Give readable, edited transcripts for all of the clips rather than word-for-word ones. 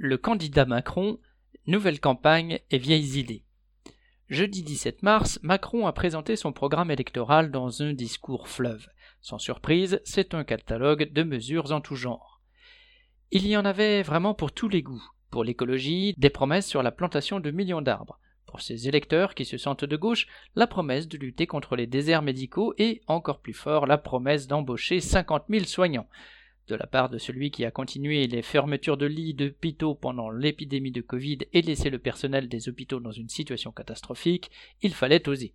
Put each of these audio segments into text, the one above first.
Le candidat Macron, nouvelle campagne et vieilles idées. Jeudi 17 mars, Macron a présenté son programme électoral dans un discours fleuve. Sans surprise, c'est un catalogue de mesures en tout genre. Il y en avait vraiment pour tous les goûts. Pour l'écologie, des promesses sur la plantation de millions d'arbres. Pour ses électeurs qui se sentent de gauche, la promesse de lutter contre les déserts médicaux et, encore plus fort, la promesse d'embaucher 50 000 soignants. De la part de celui qui a continué les fermetures de lits d'hôpitaux pendant l'épidémie de Covid et laissé le personnel des hôpitaux dans une situation catastrophique, il fallait oser.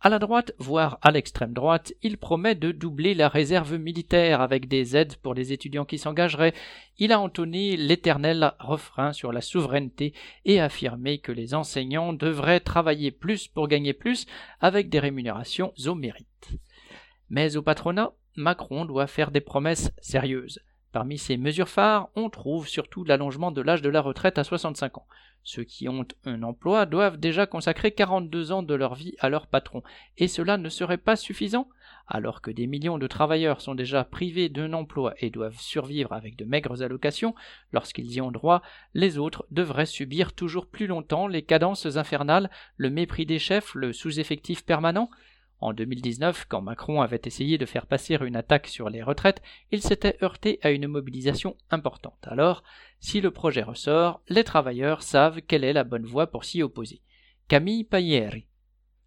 À la droite, voire à l'extrême droite, il promet de doubler la réserve militaire avec des aides pour les étudiants qui s'engageraient. Il a entonné l'éternel refrain sur la souveraineté et affirmé que les enseignants devraient travailler plus pour gagner plus avec des rémunérations au mérite. Mais au patronat, Macron doit faire des promesses sérieuses. Parmi ses mesures phares, on trouve surtout l'allongement de l'âge de la retraite à 65 ans. Ceux qui ont un emploi doivent déjà consacrer 42 ans de leur vie à leur patron. Et cela ne serait pas suffisant? Alors que des millions de travailleurs sont déjà privés d'un emploi et doivent survivre avec de maigres allocations, lorsqu'ils y ont droit, les autres devraient subir toujours plus longtemps les cadences infernales, le mépris des chefs, le sous-effectif permanent. En 2019, quand Macron avait essayé de faire passer une attaque sur les retraites, il s'était heurté à une mobilisation importante. Alors, si le projet ressort, les travailleurs savent quelle est la bonne voie pour s'y opposer. Camille Payeri.